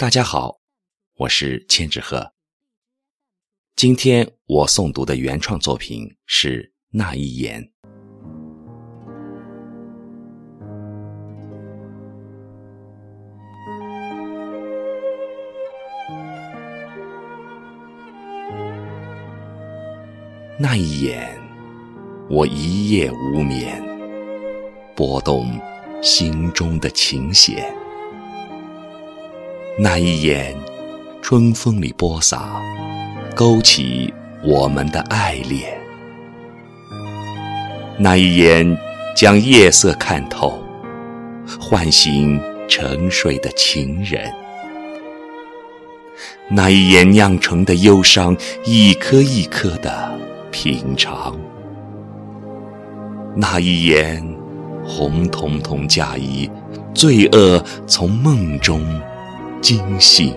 大家好，我是千纸鹤。今天我诵读的原创作品是《那一言》。那一眼，我一夜无眠，拨动心中的琴弦。那一眼，春风里播撒，勾起我们的爱恋。那一眼，将夜色看透，唤醒沉睡的情人。那一眼酿成的忧伤，一颗一颗的品尝。那一眼，红彤彤嫁衣，罪恶从梦中惊醒。